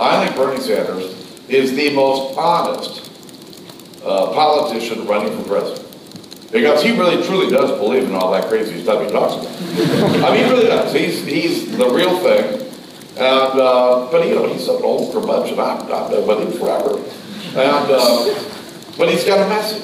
I think Bernie Sanders is the most honest politician running for president. Because he really truly does believe in all that crazy stuff he talks about. I mean, he really does. He's the real thing. And, but you know, he's an old curmudgeon. I've known him forever. And, but he's got a message.